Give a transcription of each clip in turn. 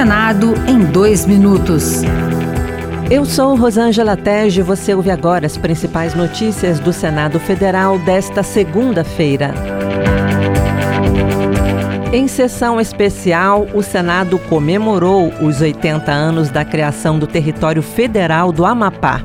Senado em 2 minutos. Eu sou Rosângela Tej e você ouve agora as principais notícias do Senado Federal desta segunda-feira. Em sessão especial, o Senado comemorou os 80 anos da criação do território federal do Amapá.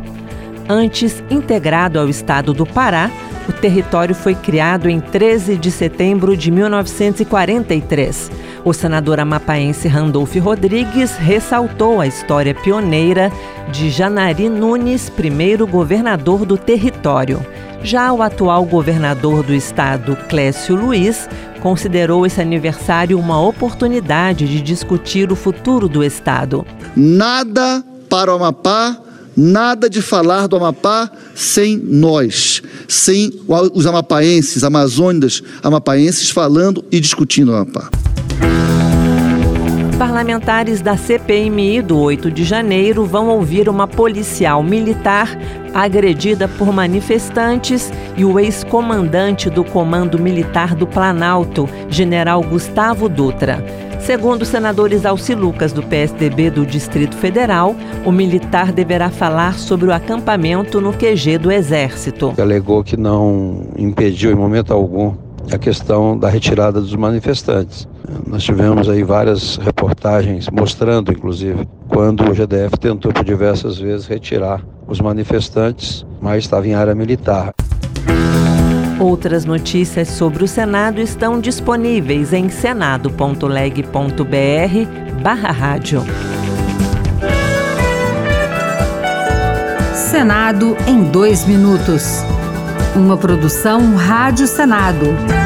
Antes integrado ao estado do Pará, o território foi criado em 13 de setembro de 1943. O senador amapaense Randolfe Rodrigues ressaltou a história pioneira de Janari Nunes, primeiro governador do território. Já o atual governador do estado, Clécio Luiz, considerou esse aniversário uma oportunidade de discutir o futuro do estado. Nada para o Amapá, nada de falar do Amapá sem nós, sem os amapaenses, amazônicos, amapaenses falando e discutindo o Amapá. Parlamentares da CPMI do 8 de janeiro vão ouvir uma policial militar agredida por manifestantes e o ex-comandante do Comando Militar do Planalto, general Gustavo Dutra. Segundo os senadores Alci Lucas, do PSDB do Distrito Federal, o militar deverá falar sobre o acampamento no QG do Exército. Alegou que não impediu em momento algum a questão da retirada dos manifestantes. Nós tivemos aí várias reportagens mostrando, inclusive, quando o GDF tentou por diversas vezes retirar os manifestantes, mas estava em área militar. Outras notícias sobre o Senado estão disponíveis em senado.leg.br/rádio. Senado em 2 minutos. Uma produção Rádio Senado.